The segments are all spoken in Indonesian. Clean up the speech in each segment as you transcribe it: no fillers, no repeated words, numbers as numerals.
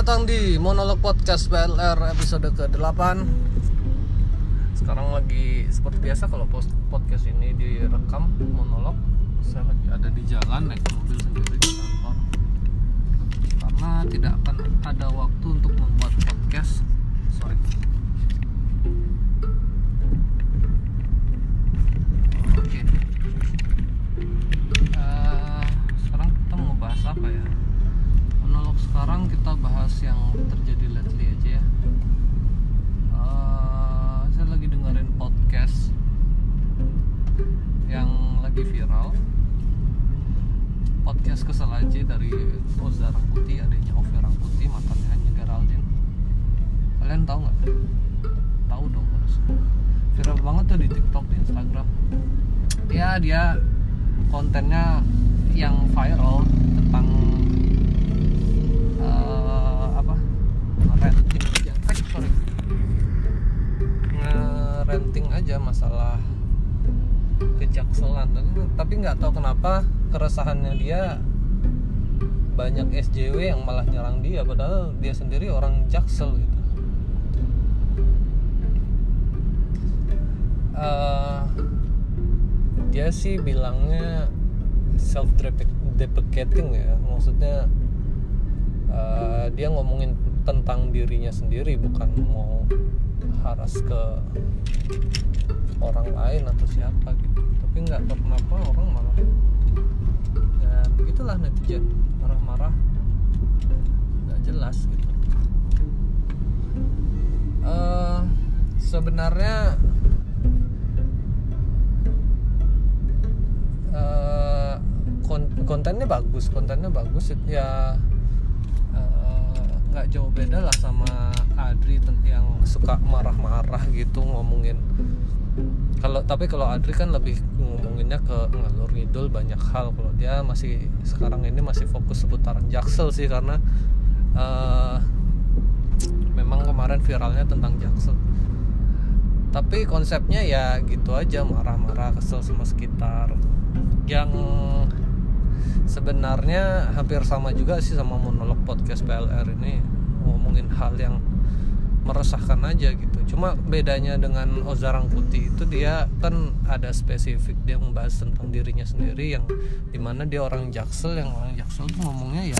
datang di Monolog Podcast PLR episode ke-8. Sekarang lagi seperti biasa kalau podcast ini direkam monolog, saya lagi ada di jalan naik mobil sendiri ke kantor. Karena tidak akan ada waktu untuk membuat podcast. Sorry. Oke. Sekarang kita mau bahas apa ya? Sekarang kita bahas yang terjadi lately aja ya. Saya lagi dengerin podcast yang lagi viral, podcast Kesel Aja dari Oza Rangkuti, adiknya Ovi Rangkuti, mantannya Hanya Geraldine. Kalian tahu nggak? Tahu dong, harusnya viral banget tuh di TikTok, di Instagram. Dia kontennya yang viral tentang ngerenting aja masalah kejakselan, tapi nggak tahu kenapa keresahannya dia banyak SJW yang malah nyerang dia, padahal dia sendiri orang Jaksel gitu. Dia sih bilangnya self-deprecating ya, maksudnya dia ngomongin tentang dirinya sendiri, bukan mau haras ke orang lain atau siapa gitu. Tapi nggak tahu kenapa orang malah, dan begitulah netizen marah-marah nggak jelas gitu. Sebenarnya kontennya bagus ya, nggak jauh beda lah sama Adri yang suka marah-marah gitu ngomongin. Kalau Adri kan lebih ngomonginnya ke ngalur ngidul banyak hal. Kalau dia masih sekarang ini masih fokus seputaran Jaksel sih, karena memang kemarin viralnya tentang Jaksel. Tapi konsepnya ya gitu aja, marah-marah kesel sama sekitar. Yang sebenarnya hampir sama juga sih sama monolog podcast PLR ini, ngomongin hal yang meresahkan aja gitu. Cuma bedanya dengan Oza Rangkuti itu, dia kan ada spesifik, dia membahas tentang dirinya sendiri, yang dimana dia orang Jaksel, yang orang Jaksel tuh ngomongnya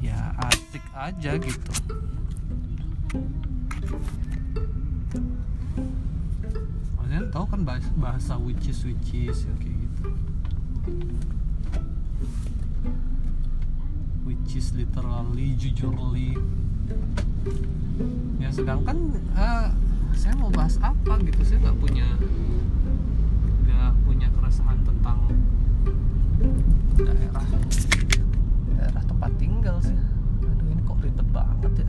ya asik aja gitu. Kalian tahu kan bahasa witches yang kayak gitu, which is literally, jujurly ya. Sedangkan saya mau bahas apa gitu, saya nggak punya keresahan tentang daerah tempat tinggal sih. Aduh, ini kok ribet banget ya.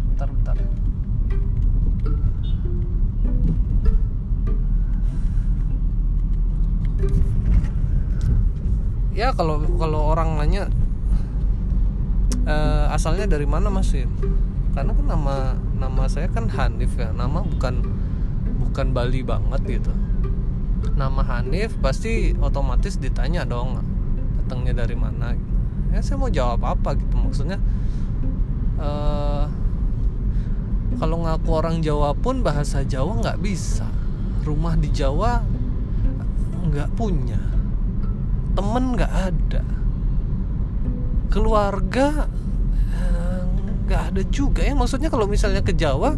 Bentar ya. Kalau orang nanya asalnya dari mana Mas Win? Karena kan nama saya kan Hanif ya, nama bukan Bali banget gitu. Nama Hanif pasti otomatis ditanya dong, datangnya dari mana? Gitu. Ya saya mau jawab apa gitu, maksudnya kalau ngaku orang Jawa pun bahasa Jawa nggak bisa, rumah di Jawa nggak punya, temen nggak ada, keluarga nggak ada juga ya. Maksudnya kalau misalnya ke Jawa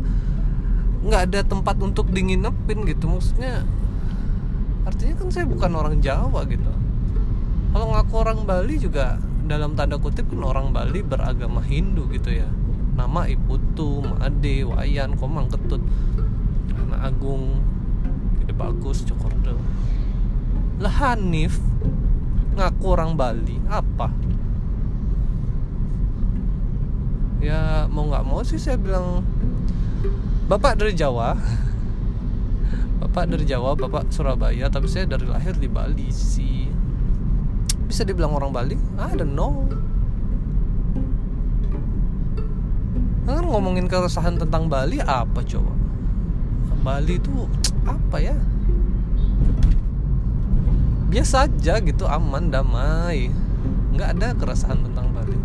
nggak ada tempat untuk dinginepin gitu, maksudnya artinya kan saya bukan orang Jawa gitu. Kalau ngaku orang Bali juga dalam tanda kutip kan orang Bali beragama Hindu gitu ya, nama Iputu, Made, Wayan, Komang, Ketut, Anak Agung, Gede Bagus, Cokorde. Lah Hanif ngaku orang Bali apa? Ya mau gak mau sih saya bilang, Bapak dari Jawa, Bapak Surabaya, tapi saya dari lahir di Bali sih. Bisa dibilang orang Bali? I don't know. Kan ngomongin keresahan tentang Bali apa coba? Bali itu apa ya? Biasa aja gitu, aman, damai. Gak ada keresahan tentang Bali.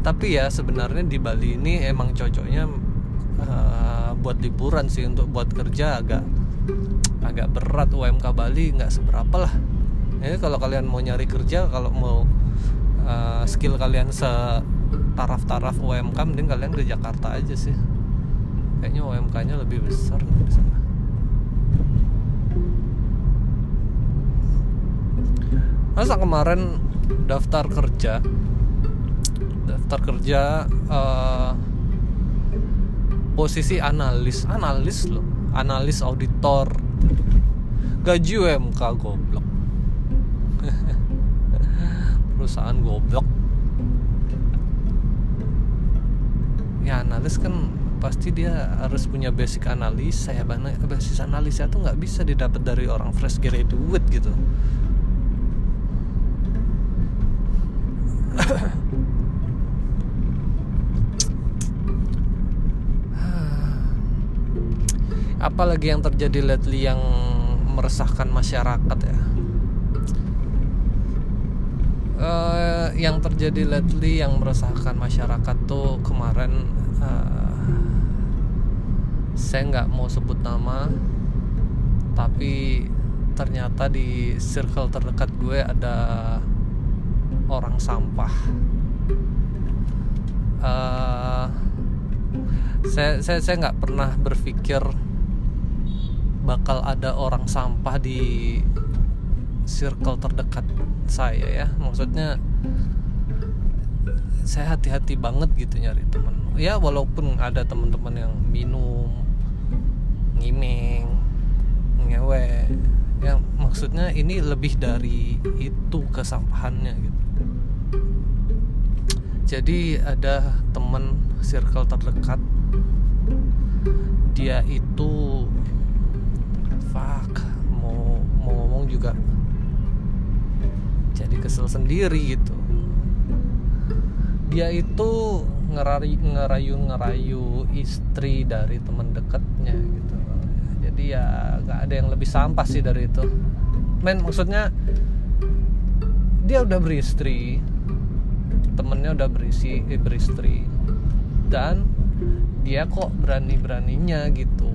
Tapi ya sebenarnya di Bali ini emang cocoknya buat liburan sih. Untuk buat kerja agak berat, UMK Bali nggak seberapa lah. Jadi kalau kalian mau nyari kerja, kalau mau skill kalian setaraf-taraf UMK, mending kalian ke Jakarta aja sih. Kayaknya UMK-nya lebih besar di sana. Masa kemarin daftar kerja posisi analis auditor, gaji UMK, goblok. Perusahaan goblok ya. Analis kan pasti dia harus punya basic analisa ya. Basis analisa tuh nggak bisa didapat dari orang fresh graduate gitu. Apalagi yang terjadi lately yang meresahkan masyarakat ya. Yang terjadi lately yang meresahkan masyarakat tuh kemarin, saya nggak mau sebut nama, tapi ternyata di circle terdekat gue ada orang sampah. Saya nggak pernah berpikir bakal ada orang sampah di circle terdekat saya ya. Maksudnya saya hati-hati banget gitu nyari teman. Ya walaupun ada teman-teman yang minum, ngimeng, ngewe. Ya maksudnya ini lebih dari itu kesampahannya gitu. Jadi ada teman circle terdekat. Dia itu mau ngomong juga jadi kesel sendiri gitu. Dia itu ngerayu istri dari teman dekatnya gitu. Jadi ya nggak ada yang lebih sampah sih dari itu. Men, maksudnya dia udah beristri, temennya udah beristri, dan dia kok berani-beraninya gitu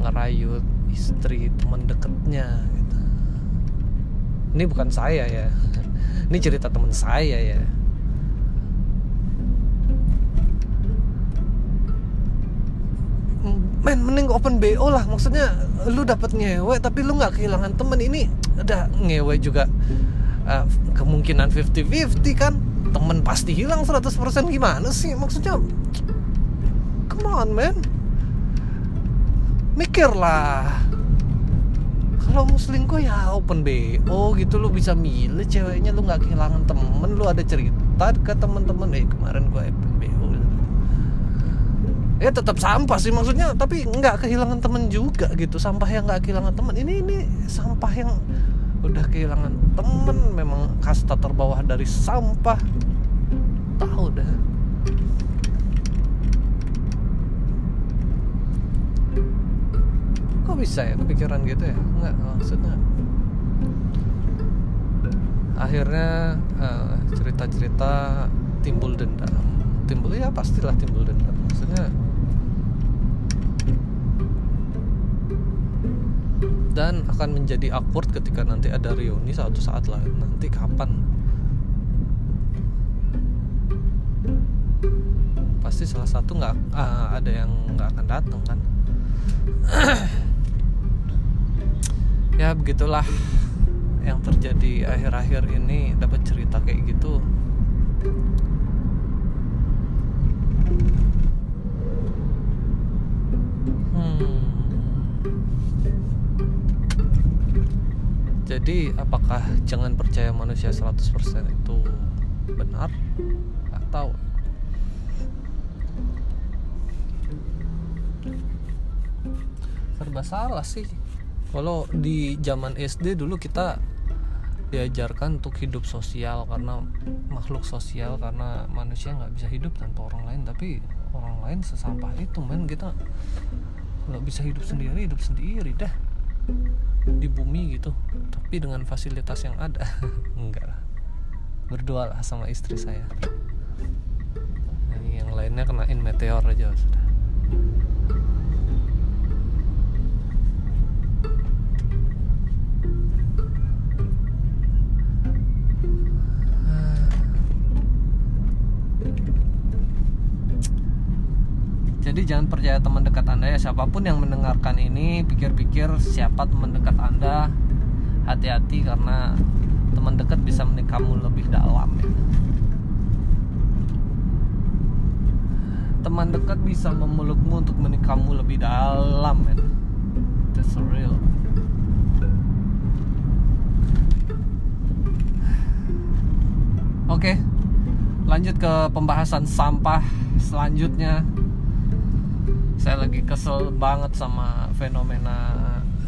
ngerayu istri teman dekatnya gitu. Ini bukan saya ya, ini cerita teman saya ya. Men, mending open BO lah. Maksudnya lu dapat ngewe tapi lu nggak kehilangan temen. Ini ada ngewe juga kemungkinan 50-50 kan, temen pasti hilang 100% gimana sih? Maksudnya come on man, mikirlah. Kalau mau selingkuh ya open BO gitu. Lu bisa milih ceweknya, lu nggak kehilangan temen, lu ada cerita ke temen-temen, kemarin gua open BO gitu. Ya tetap sampah sih maksudnya, tapi nggak kehilangan temen juga gitu. Sampah yang nggak kehilangan temen, ini sampah yang udah kehilangan temen. Memang kasta terbawah dari sampah, tahu dah. Kok bisa ya kepikiran gitu ya? Enggak, maksudnya akhirnya cerita-cerita timbul dendam. Ya pastilah timbul dendam. Maksudnya dan akan menjadi awkward ketika nanti ada reuni suatu saat lah. Nanti kapan? Pasti salah satu ada yang nggak akan datang kan? Ya begitulah yang terjadi akhir-akhir ini. Dapat cerita kayak gitu, Jadi apakah jangan percaya manusia 100% itu benar? Nggak tahu. Serba salah sih. Kalau di zaman SD dulu kita diajarkan untuk hidup sosial, karena makhluk sosial, karena manusia nggak bisa hidup tanpa orang lain. Tapi orang lain sesampah itu men. Kita nggak bisa hidup sendiri dah di bumi gitu. Tapi dengan fasilitas yang ada enggak lah. Berdualah sama istri saya. yang lainnya kenain meteor aja sudah. Jadi jangan percaya teman dekat Anda ya, siapapun yang mendengarkan ini, pikir-pikir siapa teman dekat Anda. Hati-hati karena teman dekat bisa menikam kamu lebih dalam ya. Teman dekat bisa memelukmu untuk menikam kamu lebih dalam ya. That's real. Oke, lanjut ke pembahasan sampah selanjutnya. Saya lagi kesel banget sama fenomena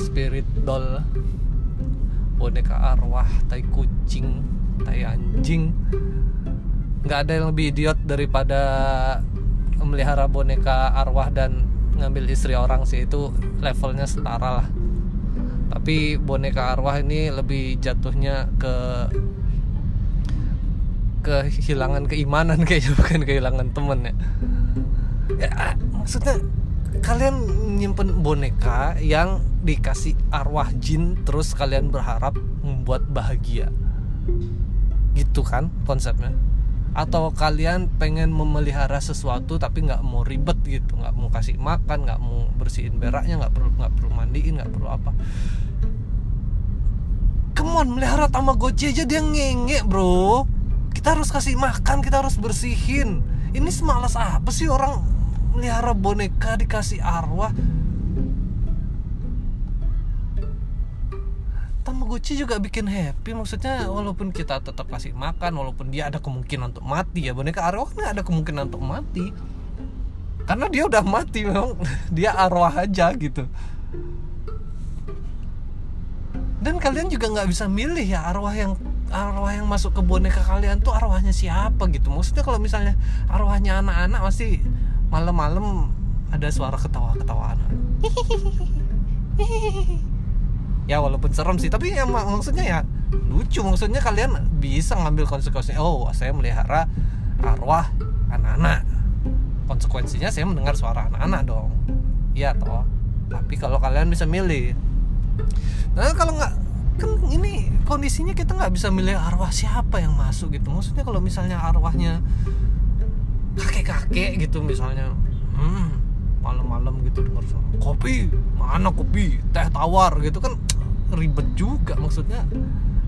spirit doll, boneka arwah, tai kucing, tai anjing. Gak ada yang lebih idiot daripada memelihara boneka arwah dan ngambil istri orang sih, itu levelnya setara lah. Tapi boneka arwah ini lebih jatuhnya ke kehilangan keimanan kayaknya, bukan kehilangan temen ya. Ya maksudnya kalian nyimpen boneka yang dikasih arwah jin, terus kalian berharap membuat bahagia, gitu kan konsepnya. Atau kalian pengen memelihara sesuatu tapi nggak mau ribet gitu, nggak mau kasih makan, nggak mau bersihin beraknya, nggak perlu mandiin, nggak perlu apa. Come on, melihara Tamagotchi aja dia ngenge bro. Kita harus kasih makan, kita harus bersihin. Ini semalas apa sih orang melihara boneka dikasih arwah. Tamagotchi juga bikin happy, maksudnya walaupun kita tetap kasih makan, walaupun dia ada kemungkinan untuk mati ya, boneka arwah kan ada kemungkinan untuk mati karena dia udah mati, memang dia arwah aja gitu. Dan kalian juga nggak bisa milih ya arwah yang masuk ke boneka kalian tuh arwahnya siapa gitu. Maksudnya kalau misalnya arwahnya anak-anak, pasti malam-malam ada suara ketawa-ketawaan. Ya walaupun serem sih, tapi ya maksudnya ya lucu. Maksudnya kalian bisa ngambil konsekuensinya. Oh, saya melihara arwah anak-anak, konsekuensinya saya mendengar suara anak-anak dong. Iya toh. Tapi kalau kalian bisa milih. Nah kalau nggak, kan ini kondisinya kita nggak bisa milih arwah siapa yang masuk gitu. Maksudnya kalau misalnya arwahnya kakek-kakek gitu misalnya, malam-malam gitu denger suara kopi, mana kopi, teh tawar gitu kan ribet juga. Maksudnya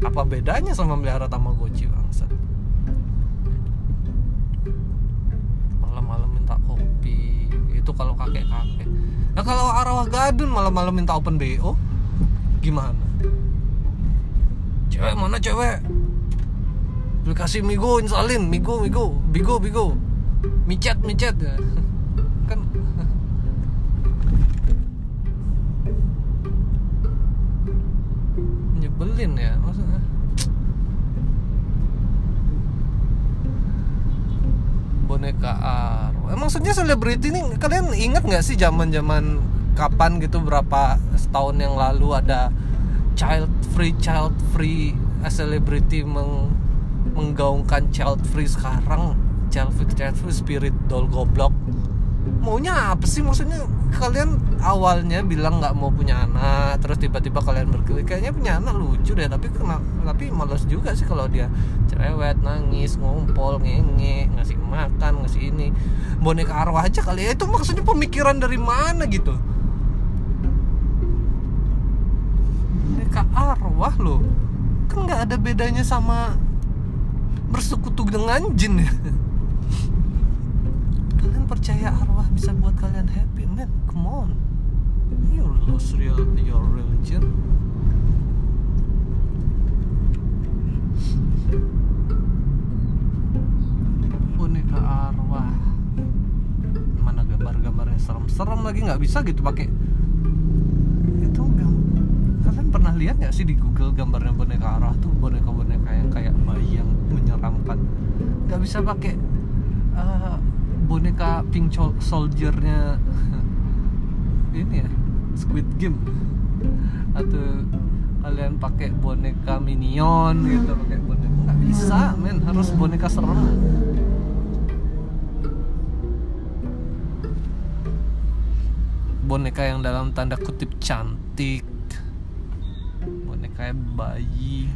apa bedanya sama melihara Tamagotchi bangsat, malam-malam minta kopi itu kalau kakek-kakek. Nah kalau arwah gadun malam-malam minta open BO gimana? Cewek mana cewek, dikasih migo, insalin migo, bigo micet ya. Kan nyebelin ya maksudnya. Boneka arwah, maksudnya selebriti nih. Kalian ingat nggak sih zaman kapan gitu, berapa setahun yang lalu ada child free selebriti menggaungkan child free. Sekarang Child free spirit doll goblok. Maunya apa sih? Maksudnya kalian awalnya bilang nggak mau punya anak, terus tiba-tiba kalian berkeliling kayaknya punya anak lucu deh, tapi malas juga sih kalau dia cerewet, nangis, ngumpul, ngenge, ngasih makan, ngasih ini. Boneka arwah aja kali ya, itu maksudnya pemikiran dari mana gitu? Boneka arwah loh, kan nggak ada bedanya sama bersekutu dengan jin ya. Kalian percaya arwah bisa buat kalian happy, man? Come on, you lose your religion. Boneka arwah, mana gambar-gambarnya serem-serem lagi, nggak bisa gitu pakai itu. Kalian pernah lihat nggak sih di Google gambarnya boneka arwah tuh, boneka-boneka yang kayak bayi yang menyeramkan? Nggak bisa pakai boneka pink soldiernya ini ya, Squid Game, atau kalian pakai boneka Minion gitu, pakai boneka nggak bisa men, harus boneka serem. boneka yang dalam tanda kutip cantik, boneka bayi.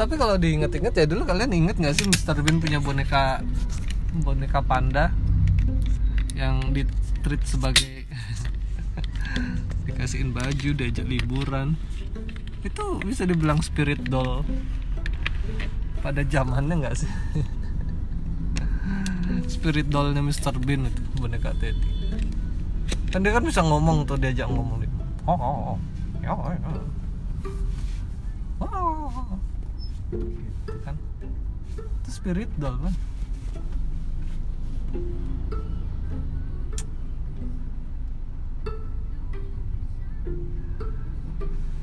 Tapi kalau diinget-inget ya, dulu kalian inget gak sih Mr. Bean punya boneka panda yang ditreat sebagai dikasihin baju, diajak liburan. Itu bisa dibilang spirit doll pada zamannya gak sih? Spirit dollnya Mr. Bean itu, boneka Teddy. Kan dia kan bisa ngomong tuh, diajak ngomong gitu. Gitu kan. Itu spirit doll kan.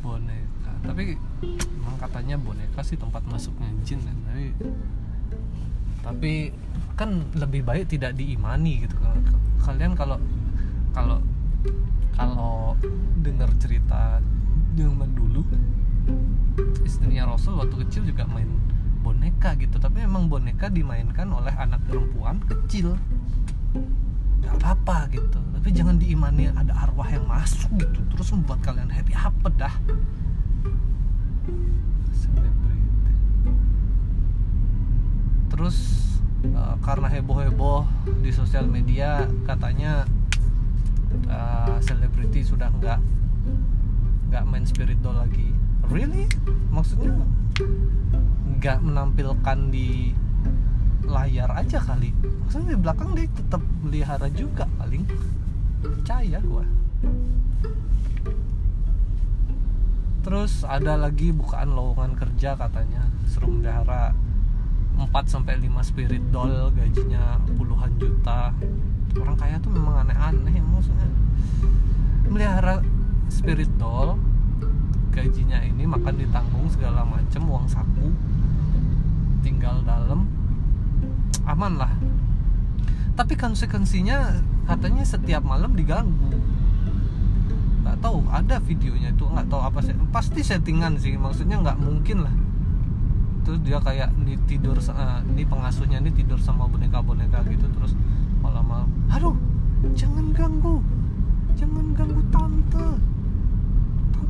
Boneka, tapi emang katanya boneka sih tempat masuknya jin kan. Tapi kan lebih baik tidak diimani gitu. Kalian kalau dengar cerita zaman dulu, istrinya Rasul waktu kecil juga main boneka gitu, tapi emang boneka dimainkan oleh anak perempuan kecil, nggak apa-apa gitu. Tapi jangan diimani ada arwah yang masuk gitu terus membuat kalian happy apa dah. Selebriti. Terus karena heboh-heboh di sosial media, katanya selebriti sudah nggak main spirit doll lagi. Really? Maksudnya nggak menampilkan di layar aja kali, maksudnya di belakang dia tetap melihara juga paling, percaya gua. Terus ada lagi bukaan lowongan kerja, katanya suruh melihara 4-5 spirit doll, gajinya puluhan juta. Orang kaya tuh memang aneh-aneh, maksudnya melihara spirit doll, gajinya ini makan ditanggung segala macem, uang saku, tinggal dalam, aman lah. Tapi konsekuensinya katanya setiap malam diganggu. Nggak tahu, ada videonya itu, nggak tahu apa, pasti settingan sih, maksudnya nggak mungkin lah. Terus dia kayak ini pengasuhnya ini tidur sama boneka-boneka gitu, terus malam-malam, aduh jangan ganggu tante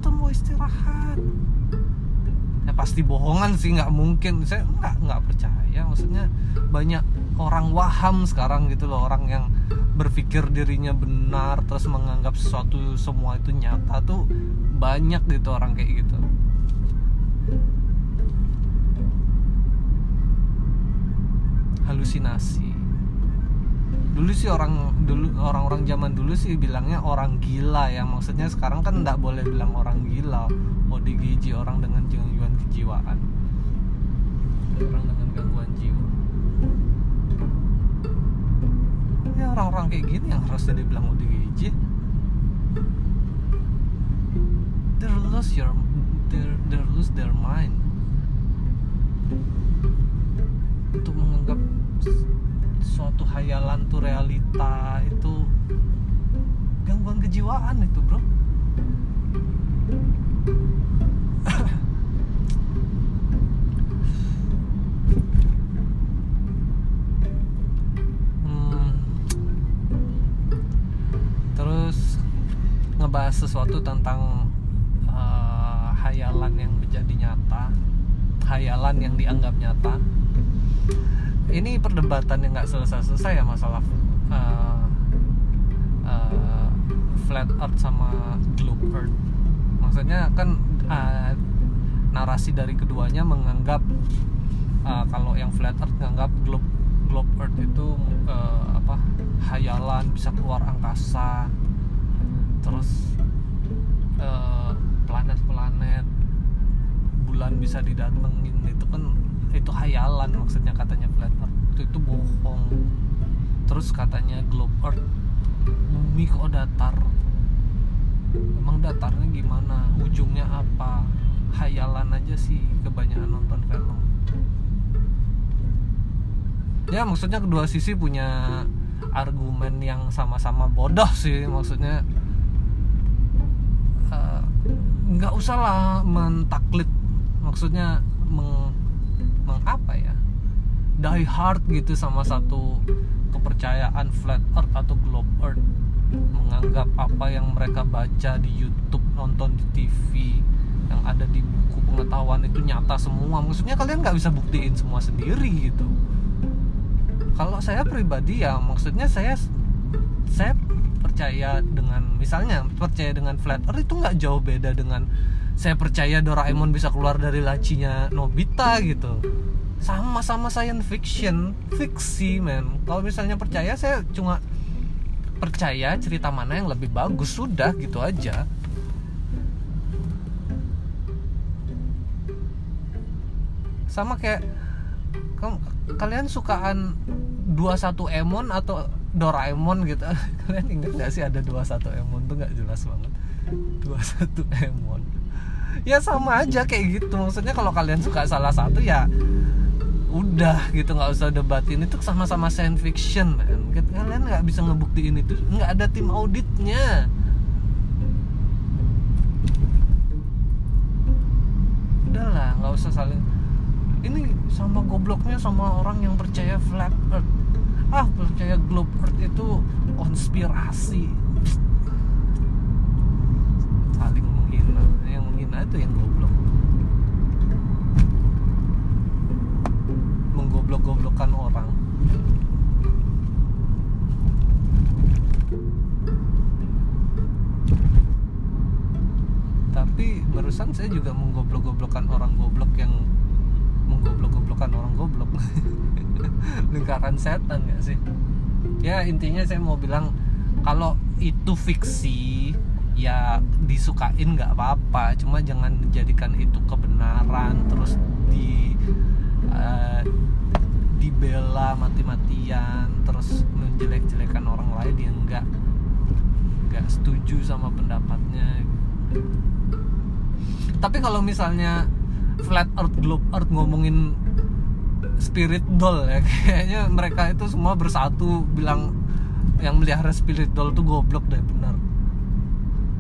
mau istirahat. Ya pasti bohongan sih, nggak mungkin. Saya nggak percaya, maksudnya banyak orang waham sekarang gitu loh, orang yang berpikir dirinya benar terus menganggap sesuatu semua itu nyata tuh banyak gitu, orang kayak gitu. Halusinasi. Dulu sih orang-orang zaman dulu sih bilangnya orang gila ya, maksudnya sekarang kan nggak boleh bilang orang gila, ODGJ, orang dengan gangguan kejiwaan, orang dengan gangguan jiwa. Ya orang-orang kayak gini yang harusnya dibilang ODGJ. They lose their mind untuk menganggap suatu hayalan tuh realita, itu gangguan kejiwaan itu, bro. Terus ngebahas sesuatu tentang hayalan yang menjadi nyata, hayalan yang dianggap nyata. Ini perdebatan yang nggak selesai-selesai ya, masalah flat earth sama globe earth. Maksudnya kan narasi dari keduanya menganggap kalau yang flat earth menganggap globe earth itu hayalan, bisa keluar angkasa, terus planet-planet, bulan bisa didatengin, itu kan itu hayalan, maksudnya katanya flat earth itu bohong. Terus katanya globe earth, bumi kok datar, emang datarnya gimana, ujungnya apa, hayalan aja sih kebanyakan nonton film ya. Maksudnya kedua sisi punya argumen yang sama-sama bodoh sih, maksudnya nggak usah lah mentaklid maksudnya apa ya, die hard gitu sama satu kepercayaan flat earth atau globe earth, menganggap apa yang mereka baca di YouTube, nonton di TV, yang ada di buku pengetahuan itu nyata semua. Maksudnya kalian nggak bisa buktiin semua sendiri gitu. Kalau saya pribadi ya, maksudnya saya percaya dengan, misalnya percaya dengan flat earth itu nggak jauh beda dengan saya percaya Doraemon bisa keluar dari lacinya Nobita gitu. Sama-sama science fiction, fiksi men. Kalau misalnya percaya, saya cuma percaya cerita mana yang lebih bagus, sudah gitu aja. Sama kayak kalian sukaan 21 Emon atau Doraemon gitu. Kalian ingat gak sih ada 21 Emon tuh? Gak jelas banget 21 Emon. Ya sama aja kayak gitu. Maksudnya kalau kalian suka salah satu ya udah gitu, nggak usah debatin. Itu sama-sama science fiction man. Kalian nggak bisa ngebuktiin itu, nggak ada tim auditnya. Udahlah, nggak usah saling ini. Sama gobloknya sama orang yang percaya flat earth, percaya globe earth itu konspirasi, saling menghina. Yang menghina itu yang goblok, menggoblok-goblokan orang. Tapi barusan saya juga menggoblok-goblokan orang goblok yang menggoblok-goblokan orang goblok. Lingkaran setan gak sih? Ya intinya saya mau bilang, kalau itu fiksi ya disukain gak apa-apa, cuma jangan menjadikan itu kebenaran terus dibela mati-matian, terus menjelek-jelekan orang lain yang nggak setuju sama pendapatnya. Tapi kalau misalnya flat earth, globe earth ngomongin spirit doll ya, kayaknya mereka itu semua bersatu bilang yang melihara spirit doll tuh goblok deh, benar.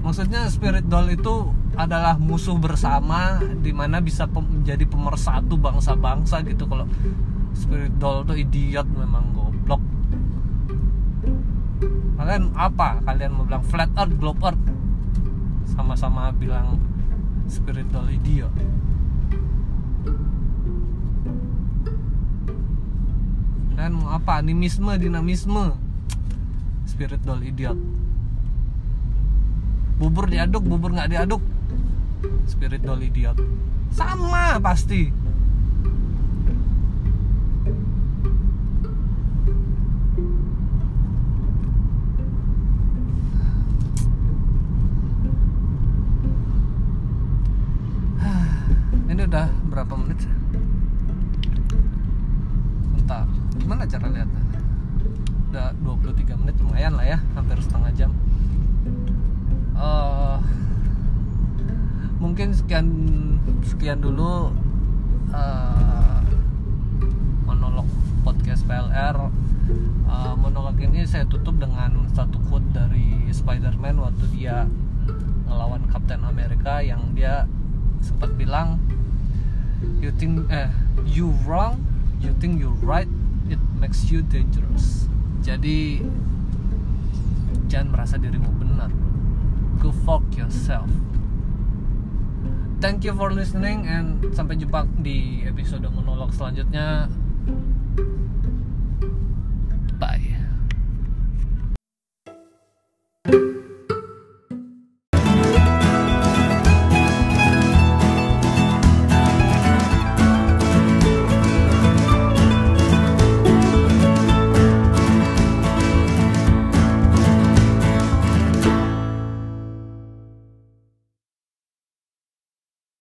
Maksudnya spirit doll itu adalah musuh bersama dimana bisa menjadi pemersatu bangsa-bangsa gitu. Kalau spirit doll tuh idiot, memang goblok. Kalian apa? Kalian mau bilang flat earth, globe earth, sama-sama bilang spirit doll idiot. Kalian mau apa? Animisme, dinamisme, spirit doll idiot. Bubur diaduk, bubur nggak diaduk, spirit doll idiot. Sama pasti. Ini udah berapa menit? Bentar, gimana cara lihatnya? Udah 23 menit, lumayan lah ya, hampir setengah jam. Mungkin sekian dulu monolog podcast PLR. Monolog ini saya tutup dengan satu quote dari Spider-Man waktu dia ngelawan Captain America, yang dia sempat bilang, you wrong, you think you right, it makes you dangerous. Jadi jangan merasa dirimu benar. Go fuck yourself. Thank you for listening, and sampai jumpa di episode monolog selanjutnya.